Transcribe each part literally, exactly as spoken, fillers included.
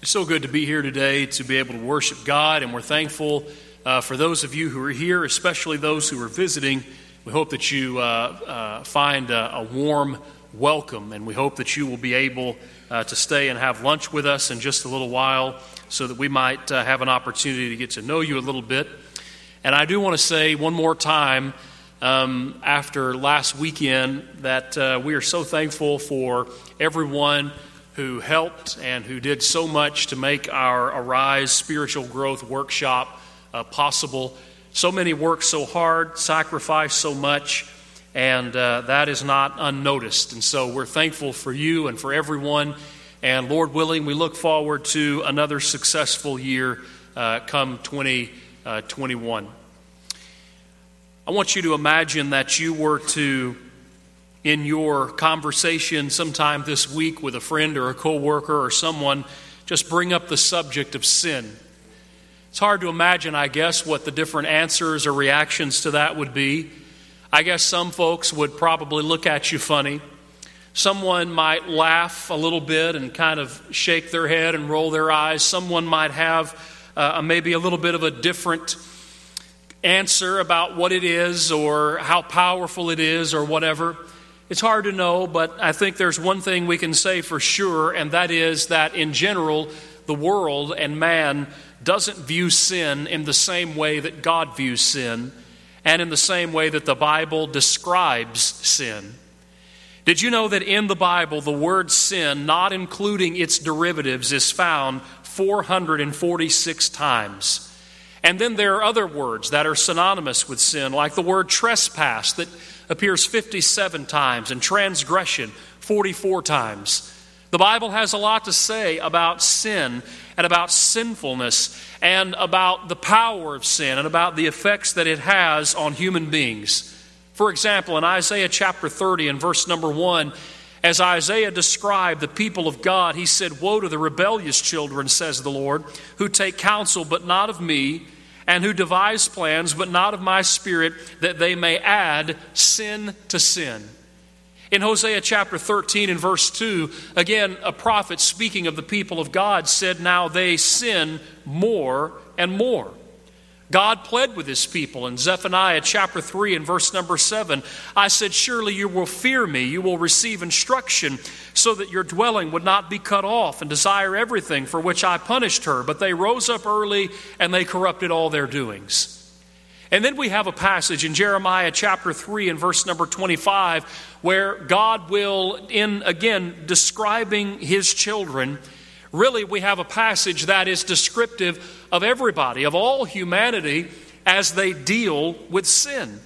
It's so good to be here today to be able to worship God, and we're thankful uh, for those of you who are here, especially those who are visiting. We hope that you uh, uh, find a, a warm welcome, and we hope that you will be able uh, to stay and have lunch with us in just a little while so that we might uh, have an opportunity to get to know you a little bit. And I do want to say one more time um, after last weekend that uh, we are so thankful for everyone who helped and who did so much to make our Arise Spiritual Growth Workshop uh, possible. So many worked so hard, sacrificed so much, and uh, that is not unnoticed. And so we're thankful for you and for everyone. And Lord willing, we look forward to another successful year uh, come twenty twenty-one. I want you to imagine that you were to, in your conversation sometime this week with a friend or a coworker or someone, just bring up the subject of sin. It's hard to imagine, I guess, what the different answers or reactions to that would be. I guess some folks would probably look at you funny. Someone might laugh a little bit and kind of shake their head and roll their eyes. Someone might have uh, maybe a little bit of a different answer about what it is or how powerful it is or whatever. It's hard to know, but I think there's one thing we can say for sure, and that is that in general, the world and man doesn't view sin in the same way that God views sin and in the same way that the Bible describes sin. Did you know that in the Bible, the word sin, not including its derivatives, is found four hundred forty-six times? And then there are other words that are synonymous with sin, like the word trespass that appears fifty-seven times and transgression forty-four times. The Bible has a lot to say about sin and about sinfulness and about the power of sin and about the effects that it has on human beings. For example, in Isaiah chapter thirty and verse number one, as Isaiah described the people of God, he said, "Woe to the rebellious children, says the Lord, who take counsel but not of me, and who devise plans but not of my spirit, that they may add sin to sin." In Hosea chapter thirteen and verse two, again, a prophet speaking of the people of God said, "Now they sin more and more." God pled with his people in Zephaniah chapter three and verse number seven. I said, "Surely you will fear me, you will receive instruction, so that your dwelling would not be cut off, and desire everything for which I punished her. But they rose up early, and they corrupted all their doings." And then we have a passage in Jeremiah chapter three and verse number twenty-five, where God will, in again, describing his children, really, we have a passage that is descriptive of everybody, of all humanity, as they deal with sin.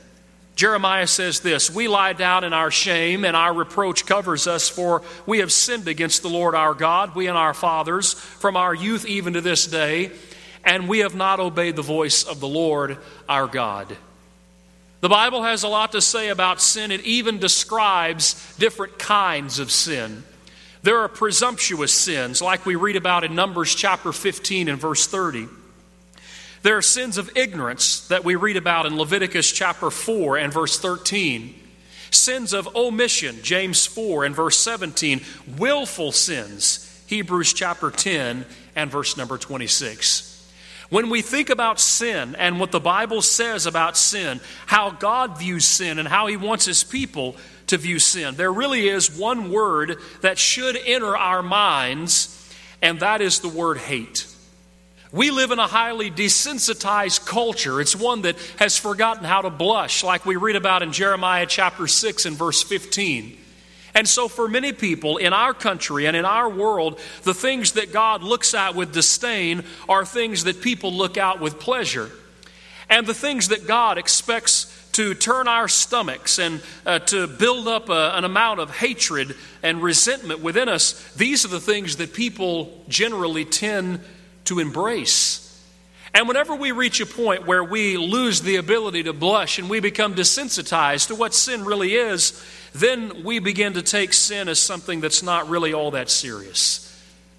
Jeremiah says this, "We lie down in our shame, and our reproach covers us, for we have sinned against the Lord our God, we and our fathers, from our youth even to this day, and we have not obeyed the voice of the Lord our God." The Bible has a lot to say about sin. It even describes different kinds of sin. There are presumptuous sins, like we read about in Numbers chapter fifteen and verse thirty. There are sins of ignorance that we read about in Leviticus chapter four and verse thirteen. Sins of omission, James four and verse seventeen. Willful sins, Hebrews chapter ten and verse number twenty-six. When we think about sin and what the Bible says about sin, how God views sin and how he wants his people to view sin, there really is one word that should enter our minds, and that is the word hate. We live in a highly desensitized culture. It's one that has forgotten how to blush, like we read about in Jeremiah chapter six and verse fifteen. And so for many people in our country and in our world, the things that God looks at with disdain are things that people look at with pleasure. And the things that God expects to turn our stomachs and uh, to build up a, an amount of hatred and resentment within us, these are the things that people generally tend to embrace. And whenever we reach a point where we lose the ability to blush and we become desensitized to what sin really is, then we begin to take sin as something that's not really all that serious.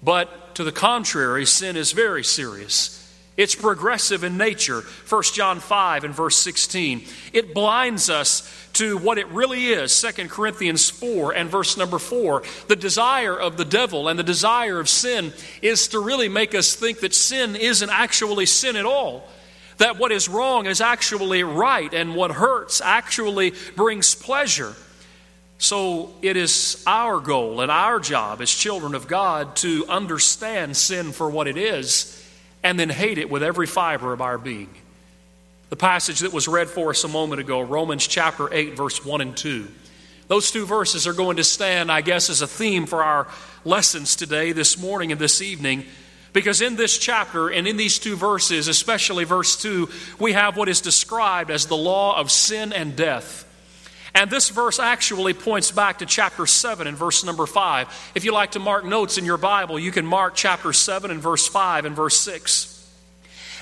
But to the contrary, sin is very serious. It's progressive in nature. First John five and verse sixteen. It blinds us to what it really is. Second Corinthians four and verse number four. The desire of the devil and the desire of sin is to really make us think that sin isn't actually sin at all. That what is wrong is actually right, and what hurts actually brings pleasure. So it is our goal and our job as children of God to understand sin for what it is and then hate it with every fiber of our being. The passage that was read for us a moment ago, Romans chapter eight, verse one and two. Those two verses are going to stand, I guess, as a theme for our lessons today, this morning and this evening. Because in this chapter and in these two verses, especially verse two, we have what is described as the law of sin and death. And this verse actually points back to chapter seven and verse number five. If you like to mark notes in your Bible, you can mark chapter seven and verse five and verse six.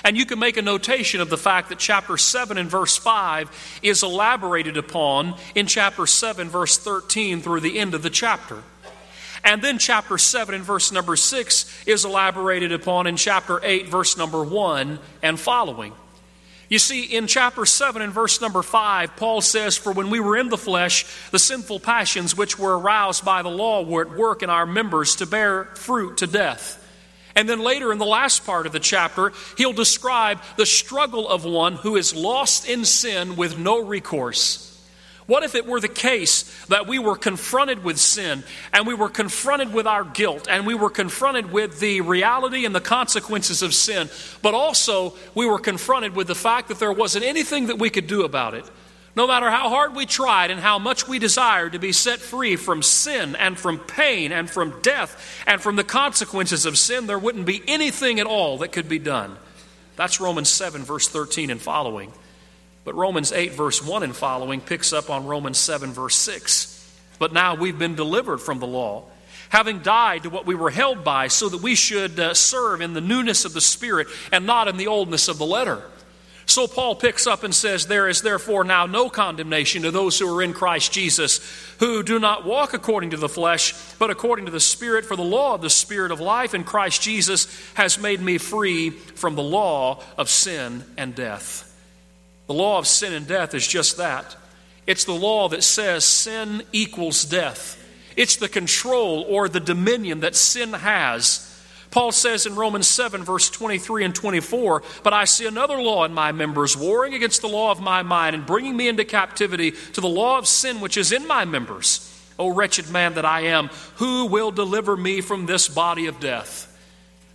And you can make a notation of the fact that chapter seven and verse five is elaborated upon in chapter seven, verse thirteen through the end of the chapter. And then chapter seven and verse number six is elaborated upon in chapter eight, verse number one and following. You see, in chapter seven and verse number five, Paul says, "For when we were in the flesh, the sinful passions which were aroused by the law were at work in our members to bear fruit to death." And then later in the last part of the chapter, he'll describe the struggle of one who is lost in sin with no recourse. What if it were the case that we were confronted with sin, and we were confronted with our guilt, and we were confronted with the reality and the consequences of sin, but also we were confronted with the fact that there wasn't anything that we could do about it? No matter how hard we tried and how much we desired to be set free from sin and from pain and from death and from the consequences of sin, there wouldn't be anything at all that could be done. That's Romans seven, verse thirteen and following. But Romans eight, verse one and following picks up on Romans seven, verse six. "But now we've been delivered from the law, having died to what we were held by, so that we should uh, serve in the newness of the Spirit and not in the oldness of the letter." So Paul picks up and says, "There is therefore now no condemnation to those who are in Christ Jesus, who do not walk according to the flesh, but according to the Spirit. For the law of the Spirit of life in Christ Jesus has made me free from the law of sin and death." The law of sin and death is just that. It's the law that says sin equals death. It's the control or the dominion that sin has. Paul says in Romans seven, verse twenty-three and twenty-four, "But I see another law in my members, warring against the law of my mind and bringing me into captivity to the law of sin which is in my members. O wretched man that I am, who will deliver me from this body of death?"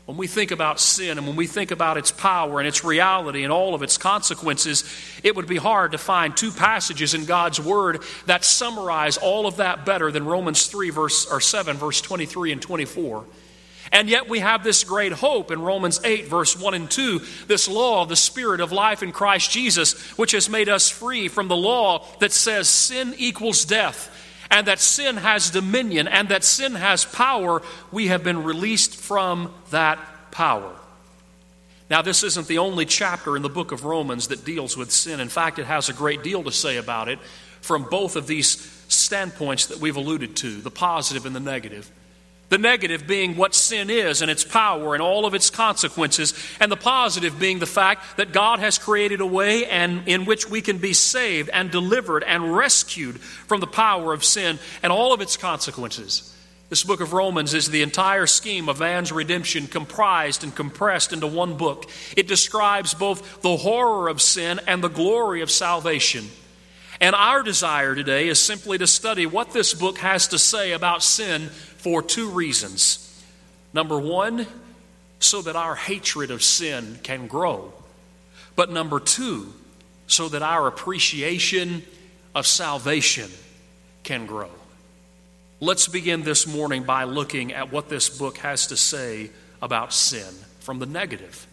When we think about sin and when we think about its power and its reality and all of its consequences, it would be hard to find two passages in God's Word that summarize all of that better than Romans seven, verse twenty-three and twenty-four. And yet we have this great hope in Romans eight, verse one and two, this law of the Spirit of life in Christ Jesus, which has made us free from the law that says sin equals death, and that sin has dominion, and that sin has power. We have been released from that power. Now, this isn't the only chapter in the book of Romans that deals with sin. In fact, it has a great deal to say about it from both of these standpoints that we've alluded to, the positive and the negative. The negative being what sin is and its power and all of its consequences, and the positive being the fact that God has created a way and in which we can be saved and delivered and rescued from the power of sin and all of its consequences. This book of Romans is the entire scheme of man's redemption comprised and compressed into one book. It describes both the horror of sin and the glory of salvation. And our desire today is simply to study what this book has to say about sin for two reasons. Number one, so that our hatred of sin can grow. But number two, so that our appreciation of salvation can grow. Let's begin this morning by looking at what this book has to say about sin from the negative.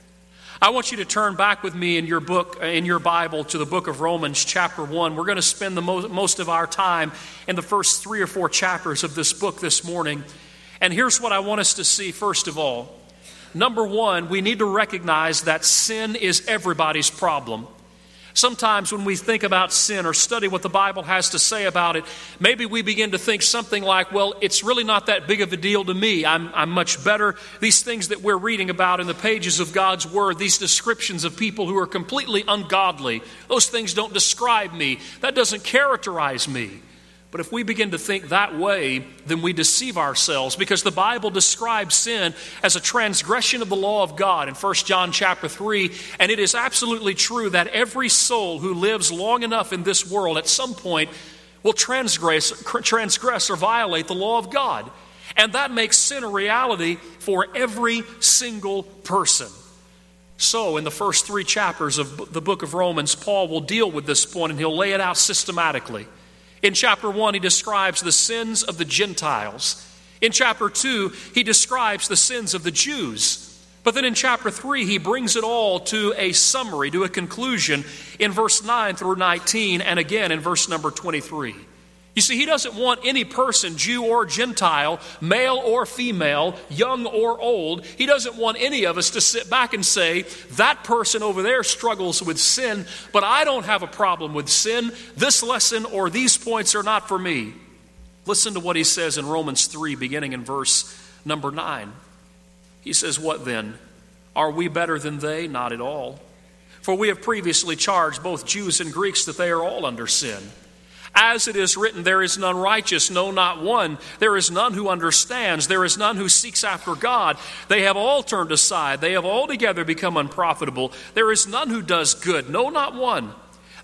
I want you to turn back with me in your book, in your Bible, to the book of Romans, chapter one. We're going to spend the mo- most of our time in the first three or four chapters of this book this morning. And here's what I want us to see, first of all. Number one, we need to recognize that sin is everybody's problem. Sometimes when we think about sin or study what the Bible has to say about it, maybe we begin to think something like, well, it's really not that big of a deal to me. I'm, I'm much better. These things that we're reading about in the pages of God's Word, these descriptions of people who are completely ungodly, those things don't describe me. That doesn't characterize me. But if we begin to think that way, then we deceive ourselves, because the Bible describes sin as a transgression of the law of God in First John chapter three. And it is absolutely true that every soul who lives long enough in this world at some point will transgress, transgress or violate the law of God. And that makes sin a reality for every single person. So in the first three chapters of the book of Romans, Paul will deal with this point, and he'll lay it out systematically. In chapter one, he describes the sins of the Gentiles. In chapter two, he describes the sins of the Jews. But then in chapter three, he brings it all to a summary, to a conclusion in verse nine through nineteen, and again in verse number twenty-three. You see, he doesn't want any person, Jew or Gentile, male or female, young or old, he doesn't want any of us to sit back and say, that person over there struggles with sin, but I don't have a problem with sin. This lesson or these points are not for me. Listen to what he says in Romans three, beginning in verse number nine. He says, "What then? Are we better than they? Not at all. For we have previously charged both Jews and Greeks that they are all under sin. As it is written, there is none righteous, no, not one. There is none who understands. There is none who seeks after God. They have all turned aside. They have altogether become unprofitable. There is none who does good, no, not one.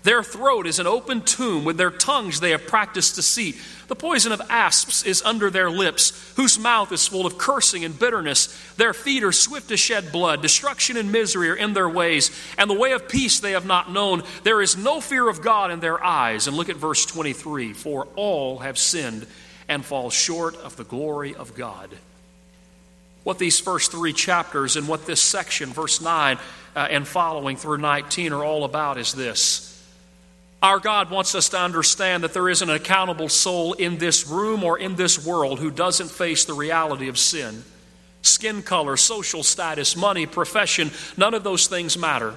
Their throat is an open tomb. With their tongues they have practiced deceit. The poison of asps is under their lips, whose mouth is full of cursing and bitterness. Their feet are swift to shed blood. Destruction and misery are in their ways, and the way of peace they have not known. There is no fear of God in their eyes." And look at verse twenty-three. "For all have sinned and fall short of the glory of God." What these first three chapters and what this section, verse nine uh, and following through nineteen, are all about is this. Our God wants us to understand that there isn't an accountable soul in this room or in this world who doesn't face the reality of sin. Skin color, social status, money, profession, none of those things matter.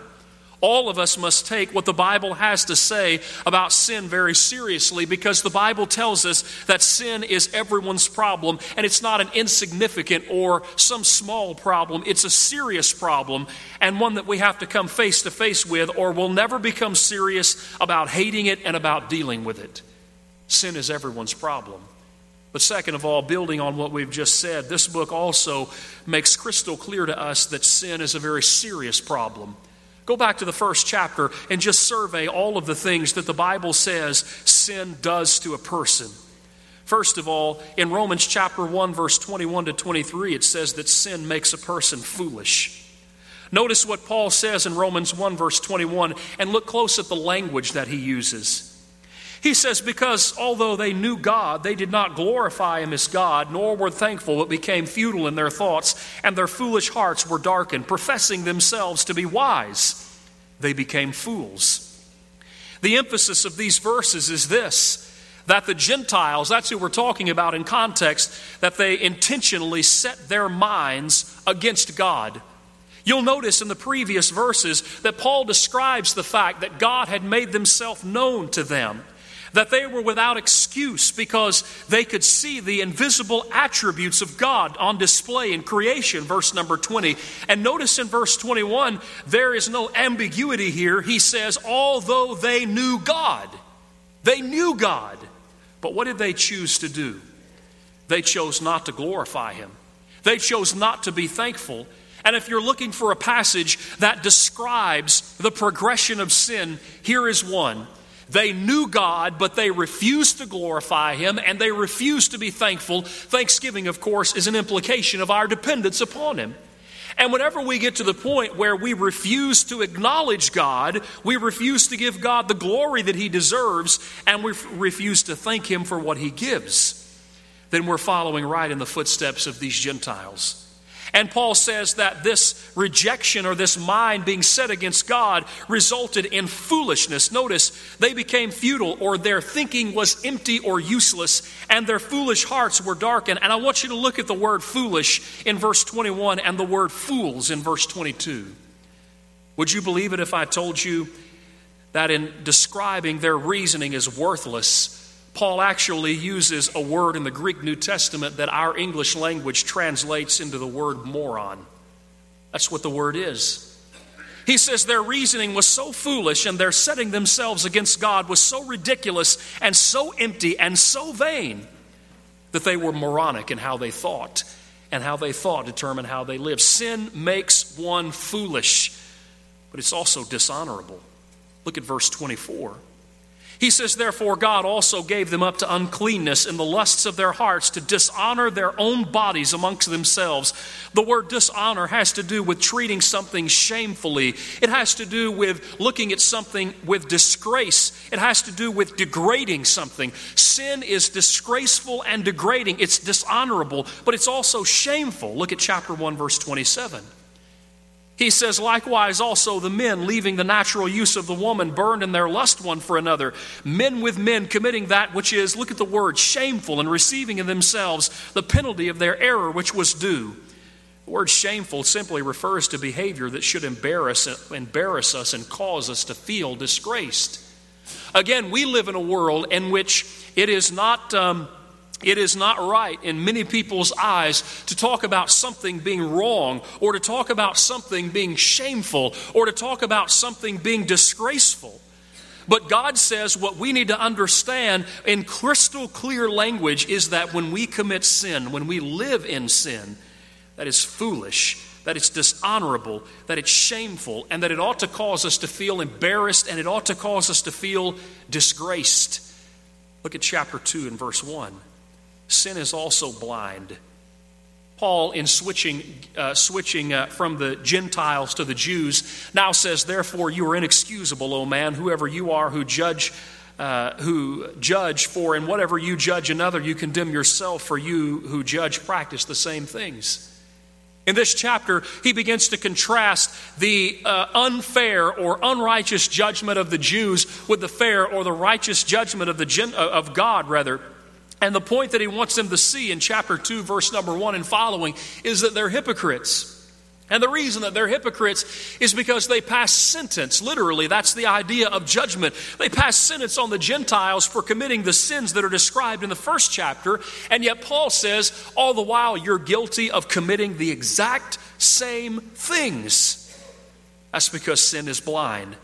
All of us must take what the Bible has to say about sin very seriously, because the Bible tells us that sin is everyone's problem, and it's not an insignificant or some small problem. It's a serious problem, and one that we have to come face to face with, or we'll never become serious about hating it and about dealing with it. Sin is everyone's problem. But second of all, building on what we've just said, this book also makes crystal clear to us that sin is a very serious problem. Go back to the first chapter and just survey all of the things that the Bible says sin does to a person. First of all, in Romans chapter one, verse twenty-one to twenty-three, it says that sin makes a person foolish. Notice what Paul says in Romans one, verse twenty-one, and look close at the language that he uses. He says, "Because although they knew God, they did not glorify him as God, nor were thankful, but became futile in their thoughts, and their foolish hearts were darkened. Professing themselves to be wise, they became fools." The emphasis of these verses is this, that the Gentiles, that's who we're talking about in context, that they intentionally set their minds against God. You'll notice in the previous verses that Paul describes the fact that God had made himself known to them, that they were without excuse because they could see the invisible attributes of God on display in creation, verse number twenty. And notice in verse twenty-one, there is no ambiguity here. He says, although they knew God, they knew God. But what did they choose to do? They chose not to glorify him. They chose not to be thankful. And if you're looking for a passage that describes the progression of sin, here is one. They knew God, but they refused to glorify him, and they refused to be thankful. Thanksgiving, of course, is an implication of our dependence upon him. And whenever we get to the point where we refuse to acknowledge God, we refuse to give God the glory that he deserves, and we refuse to thank him for what he gives, then we're following right in the footsteps of these Gentiles. And Paul says that this rejection or this mind being set against God resulted in foolishness. Notice, they became futile, or their thinking was empty or useless, and their foolish hearts were darkened. And I want you to look at the word foolish in verse twenty-one and the word fools in verse twenty-two. Would you believe it if I told you that in describing their reasoning as worthless, Paul actually uses a word in the Greek New Testament that our English language translates into the word moron. That's what the word is. He says their reasoning was so foolish and their setting themselves against God was so ridiculous and so empty and so vain that they were moronic in how they thought, and how they thought determined how they lived. Sin makes one foolish, but it's also dishonorable. Look at verse twenty-four. He says, therefore, God also gave them up to uncleanness in the lusts of their hearts to dishonor their own bodies amongst themselves. The word dishonor has to do with treating something shamefully. It has to do with looking at something with disgrace. It has to do with degrading something. Sin is disgraceful and degrading. It's dishonorable, but it's also shameful. Look at chapter one, verse twenty-seven. He says, likewise also the men, leaving the natural use of the woman, burned in their lust one for another, men with men committing that which is, look at the word, shameful, and receiving in themselves the penalty of their error which was due. The word shameful simply refers to behavior that should embarrass, embarrass us and cause us to feel disgraced. Again, we live in a world in which it is not... Um, It is not right in many people's eyes to talk about something being wrong or to talk about something being shameful or to talk about something being disgraceful. But God says what we need to understand in crystal clear language is that when we commit sin, when we live in sin, that is foolish, that it's dishonorable, that it's shameful, and that it ought to cause us to feel embarrassed and it ought to cause us to feel disgraced. Look at chapter two and verse one. Sin is also blind. Paul, in switching uh, switching uh, from the Gentiles to the Jews, now says, therefore you are inexcusable, O man, whoever you are who judge, uh, who judge for, and whatever you judge another, you condemn yourself, for you who judge practice the same things. In this chapter, he begins to contrast the uh, unfair or unrighteous judgment of the Jews with the fair or the righteous judgment of the gen- of God, rather. And the point that he wants them to see in chapter two, verse number one and following, is that they're hypocrites. And the reason that they're hypocrites is because they pass sentence. Literally, that's the idea of judgment. They pass sentence on the Gentiles for committing the sins that are described in the first chapter. And yet Paul says, all the while you're guilty of committing the exact same things. That's because sin is blind.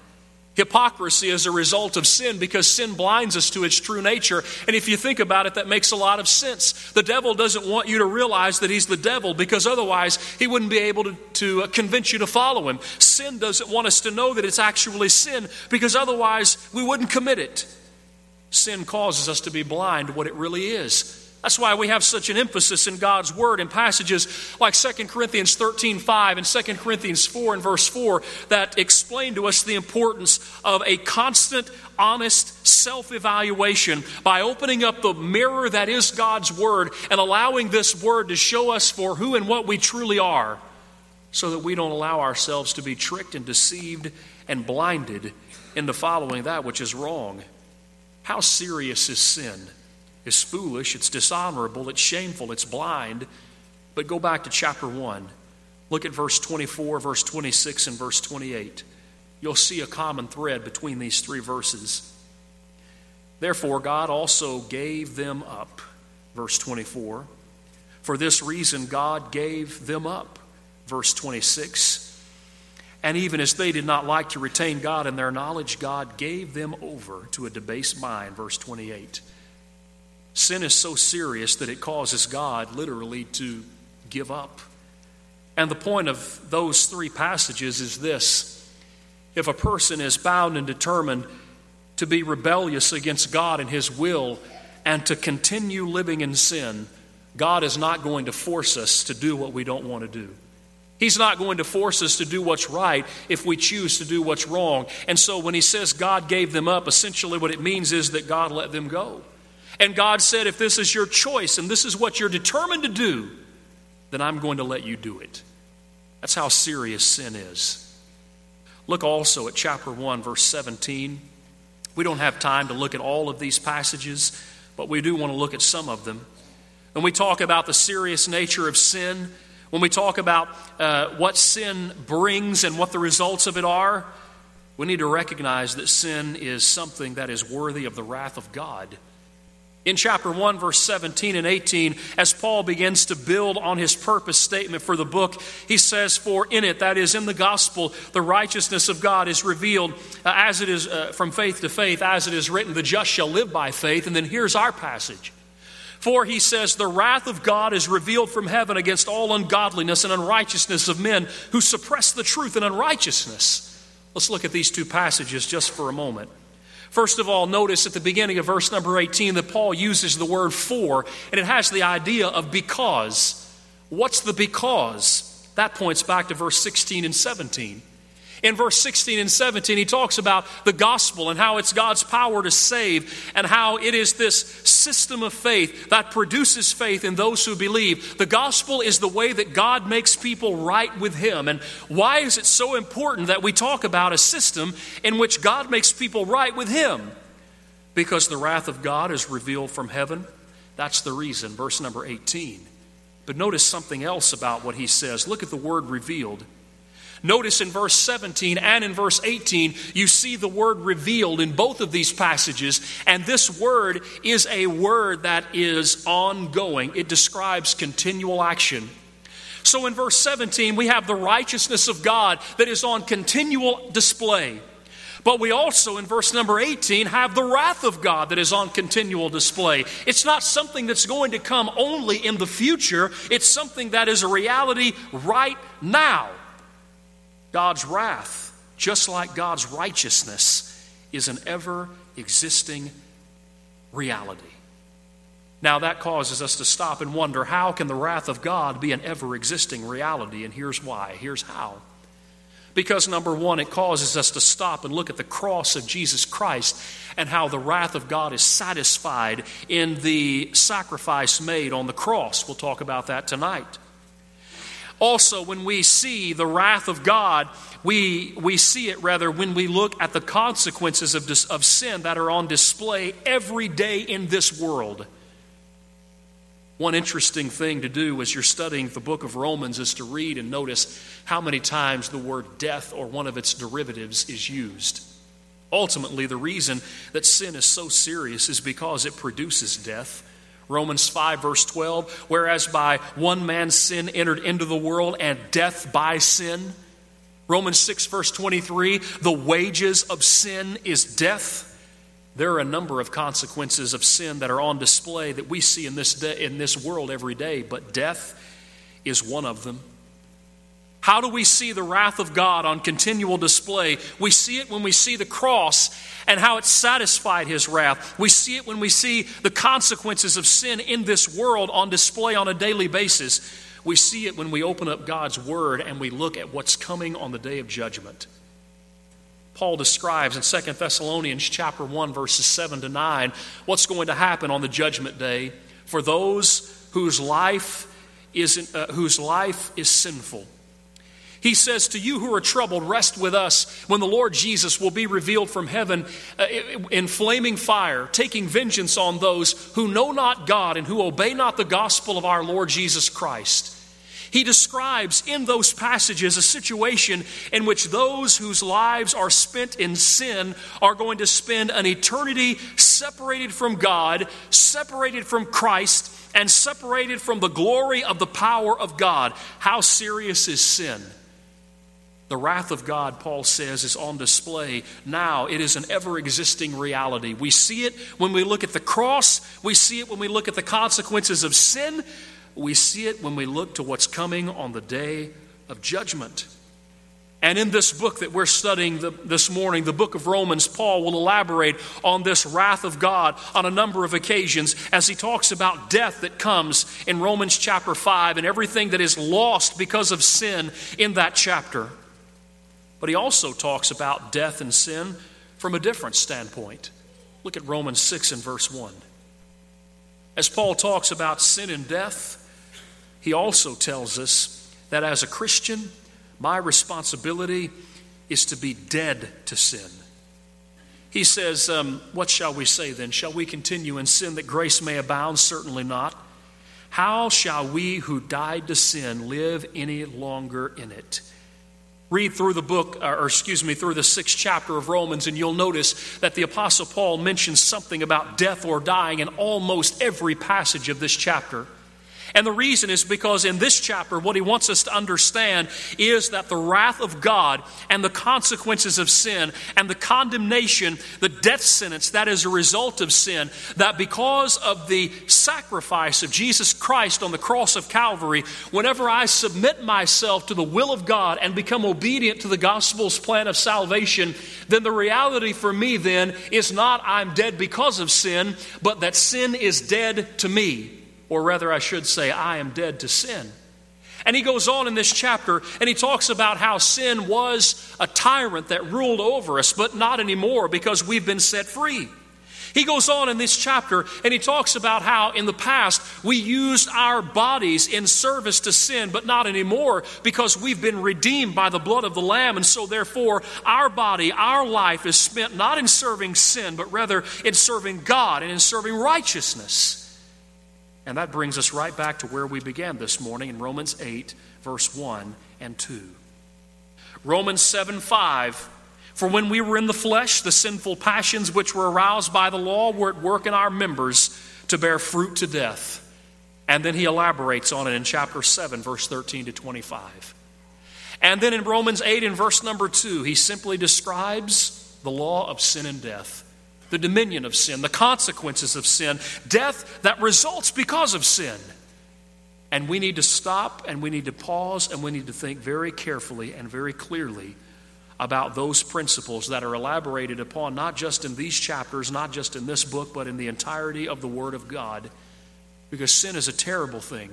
Hypocrisy is a result of sin because sin blinds us to its true nature. And if you think about it, that makes a lot of sense. The devil doesn't want you to realize that he's the devil because otherwise he wouldn't be able to, to convince you to follow him. Sin doesn't want us to know that it's actually sin because otherwise we wouldn't commit it. Sin causes us to be blind to what it really is. That's why we have such an emphasis in God's Word in passages like Second Corinthians thirteen five and Second Corinthians four and verse four that explain to us the importance of a constant, honest self-evaluation by opening up the mirror that is God's Word and allowing this Word to show us for who and what we truly are so that we don't allow ourselves to be tricked and deceived and blinded into following that which is wrong. How serious is sin? It's foolish, it's dishonorable, it's shameful, it's blind. But go back to chapter one. Look at verse twenty-four, verse twenty-six, and verse twenty-eight. You'll see a common thread between these three verses. Therefore, God also gave them up, verse twenty-four. For this reason, God gave them up, verse twenty-six. And even as they did not like to retain God in their knowledge, God gave them over to a debased mind, verse twenty-eight. Sin is so serious that it causes God literally to give up. And the point of those three passages is this. If a person is bound and determined to be rebellious against God and His will and to continue living in sin, God is not going to force us to do what we don't want to do. He's not going to force us to do what's right if we choose to do what's wrong. And so when he says God gave them up, essentially what it means is that God let them go. And God said, if this is your choice and this is what you're determined to do, then I'm going to let you do it. That's how serious sin is. Look also at chapter one, verse seventeen. We don't have time to look at all of these passages, but we do want to look at some of them. When we talk about the serious nature of sin, when we talk about uh, what sin brings and what the results of it are, We need to recognize that sin is something that is worthy of the wrath of God. In chapter one, verse seventeen and eighteen, as Paul begins to build on his purpose statement for the book, he says, for in it, that is in the gospel, the righteousness of God is revealed uh, as it is uh, from faith to faith, as it is written, the just shall live by faith. And then here's our passage. For he says, the wrath of God is revealed from heaven against all ungodliness and unrighteousness of men who suppress the truth in unrighteousness. Let's look at these two passages just for a moment. First of all, notice at the beginning of verse number eighteen that Paul uses the word for, and it has the idea of because. What's the because? That points back to verse sixteen and seventeen. In verse sixteen and seventeen, he talks about the gospel and how it's God's power to save and how it is this system of faith that produces faith in those who believe. The gospel is the way that God makes people right with him. And why is it so important that we talk about a system in which God makes people right with him? Because the wrath of God is revealed from heaven. That's the reason, verse number eighteen. But notice something else about what he says. Look at the word revealed. Notice in verse seventeen and in verse eighteen, you see the word revealed in both of these passages. And this word is a word that is ongoing. It describes continual action. So in verse seventeen, we have the righteousness of God that is on continual display. But we also, in verse number eighteen, have the wrath of God that is on continual display. It's not something that's going to come only in the future. It's something that is a reality right now. God's wrath, just like God's righteousness, is an ever-existing reality. Now that causes us to stop and wonder, how can the wrath of God be an ever-existing reality? And here's why. Here's how. Because number one, it causes us to stop and look at the cross of Jesus Christ and how the wrath of God is satisfied in the sacrifice made on the cross. We'll talk about that tonight. Also, when we see the wrath of God, we, we see it rather when we look at the consequences of, dis, of sin that are on display every day in this world. One interesting thing to do as you're studying the book of Romans is to read and notice how many times the word death or one of its derivatives is used. Ultimately, the reason that sin is so serious is because it produces death. Romans five, verse twelve, whereas by one man's sin entered into the world and death by sin. Romans six, verse twenty-three, the wages of sin is death. There are a number of consequences of sin that are on display that we see in this day, in this world every day, but death is one of them. How do we see the wrath of God on continual display? We see it when we see the cross and how it satisfied his wrath. We see it when we see the consequences of sin in this world on display on a daily basis. We see it when we open up God's word and we look at what's coming on the day of judgment. Paul describes in Second Thessalonians chapter one, verses seven to nine, what's going to happen on the judgment day for those whose life is, uh, whose life is sinful. He says, to you who are troubled, rest with us when the Lord Jesus will be revealed from heaven in flaming fire, taking vengeance on those who know not God and who obey not the gospel of our Lord Jesus Christ. He describes in those passages a situation in which those whose lives are spent in sin are going to spend an eternity separated from God, separated from Christ, and separated from the glory of the power of God. How serious is sin? The wrath of God, Paul says, is on display now. It is an ever-existing reality. We see it when we look at the cross. We see it when we look at the consequences of sin. We see it when we look to what's coming on the day of judgment. And in this book that we're studying the, this morning, the book of Romans, Paul will elaborate on this wrath of God on a number of occasions as he talks about death that comes in Romans chapter five and everything that is lost because of sin in that chapter. But he also talks about death and sin from a different standpoint. Look at Romans six and verse one. As Paul talks about sin and death, he also tells us that as a Christian, my responsibility is to be dead to sin. He says, um, what shall we say then? Shall we continue in sin that grace may abound? Certainly not. How shall we who died to sin live any longer in it? Read through the book, or excuse me, through the sixth chapter of Romans, and you'll notice that the Apostle Paul mentions something about death or dying in almost every passage of this chapter. And the reason is because in this chapter, what he wants us to understand is that the wrath of God and the consequences of sin and the condemnation, the death sentence that is a result of sin, that because of the sacrifice of Jesus Christ on the cross of Calvary, whenever I submit myself to the will of God and become obedient to the gospel's plan of salvation, then the reality for me then is not I'm dead because of sin, but that sin is dead to me. Or rather, I should say, I am dead to sin. And he goes on in this chapter, and he talks about how sin was a tyrant that ruled over us, but not anymore because we've been set free. He goes on in this chapter, and he talks about how in the past we used our bodies in service to sin, but not anymore because we've been redeemed by the blood of the Lamb. And so therefore, our body, our life is spent not in serving sin, but rather in serving God and in serving righteousness. And that brings us right back to where we began this morning in Romans eight, verse one and two. Romans seven, five, for when we were in the flesh, the sinful passions which were aroused by the law were at work in our members to bear fruit to death. And then he elaborates on it in chapter seven, verse thirteen to twenty-five. And then in Romans eight, in verse number two, he simply describes the law of sin and death. The dominion of sin, the consequences of sin, death that results because of sin. And we need to stop and we need to pause and we need to think very carefully and very clearly about those principles that are elaborated upon, not just in these chapters, not just in this book, but in the entirety of the Word of God. Because sin is a terrible thing.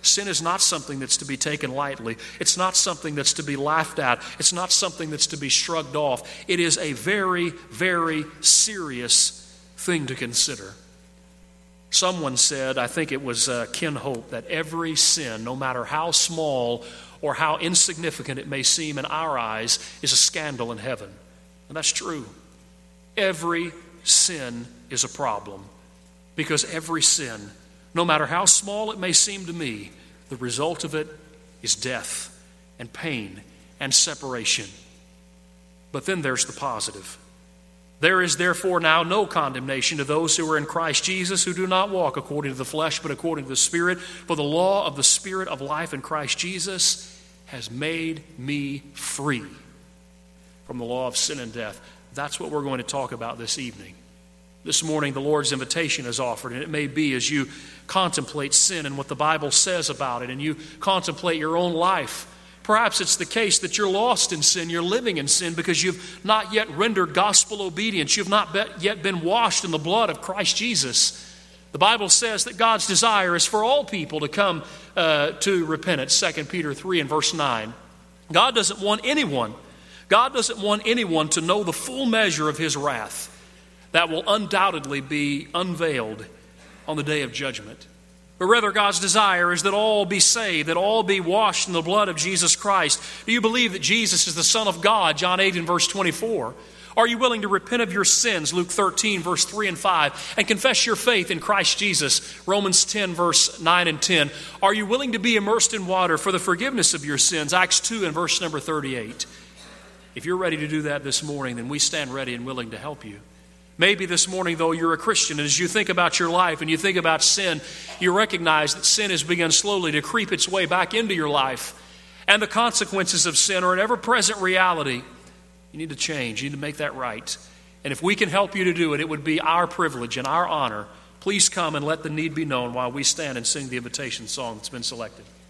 Sin is not something that's to be taken lightly. It's not something that's to be laughed at. It's not something that's to be shrugged off. It is a very, very serious thing to consider. Someone said, I think it was uh, Ken Hope, that every sin, no matter how small or how insignificant it may seem in our eyes, is a scandal in heaven. And that's true. Every sin is a problem because every sin, no matter how small it may seem to me, the result of it is death and pain and separation. But then there's the positive. There is therefore now no condemnation to those who are in Christ Jesus, who do not walk according to the flesh, but according to the Spirit. For the law of the Spirit of life in Christ Jesus has made me free from the law of sin and death. That's what we're going to talk about this evening. This morning, the Lord's invitation is offered, and it may be as you contemplate sin and what the Bible says about it, and you contemplate your own life. Perhaps it's the case that you're lost in sin, you're living in sin because you've not yet rendered gospel obedience. You've not yet been washed in the blood of Christ Jesus. The Bible says that God's desire is for all people to come uh, to repentance, Second Peter three and verse nine. God doesn't want anyone, God doesn't want anyone to know the full measure of His wrath that will undoubtedly be unveiled on the day of judgment. But rather, God's desire is that all be saved, that all be washed in the blood of Jesus Christ. Do you believe that Jesus is the Son of God? John eight and verse twenty-four. Are you willing to repent of your sins? Luke thirteen, verse three and five. And confess your faith in Christ Jesus. Romans ten, verse nine and ten. Are you willing to be immersed in water for the forgiveness of your sins? Acts two and verse number thirty-eight. If you're ready to do that this morning, then we stand ready and willing to help you. Maybe this morning, though, you're a Christian, and as you think about your life and you think about sin, you recognize that sin has begun slowly to creep its way back into your life, and the consequences of sin are an ever-present reality. You need to change. You need to make that right. And if we can help you to do it, it would be our privilege and our honor. Please come and let the need be known while we stand and sing the invitation song that's been selected.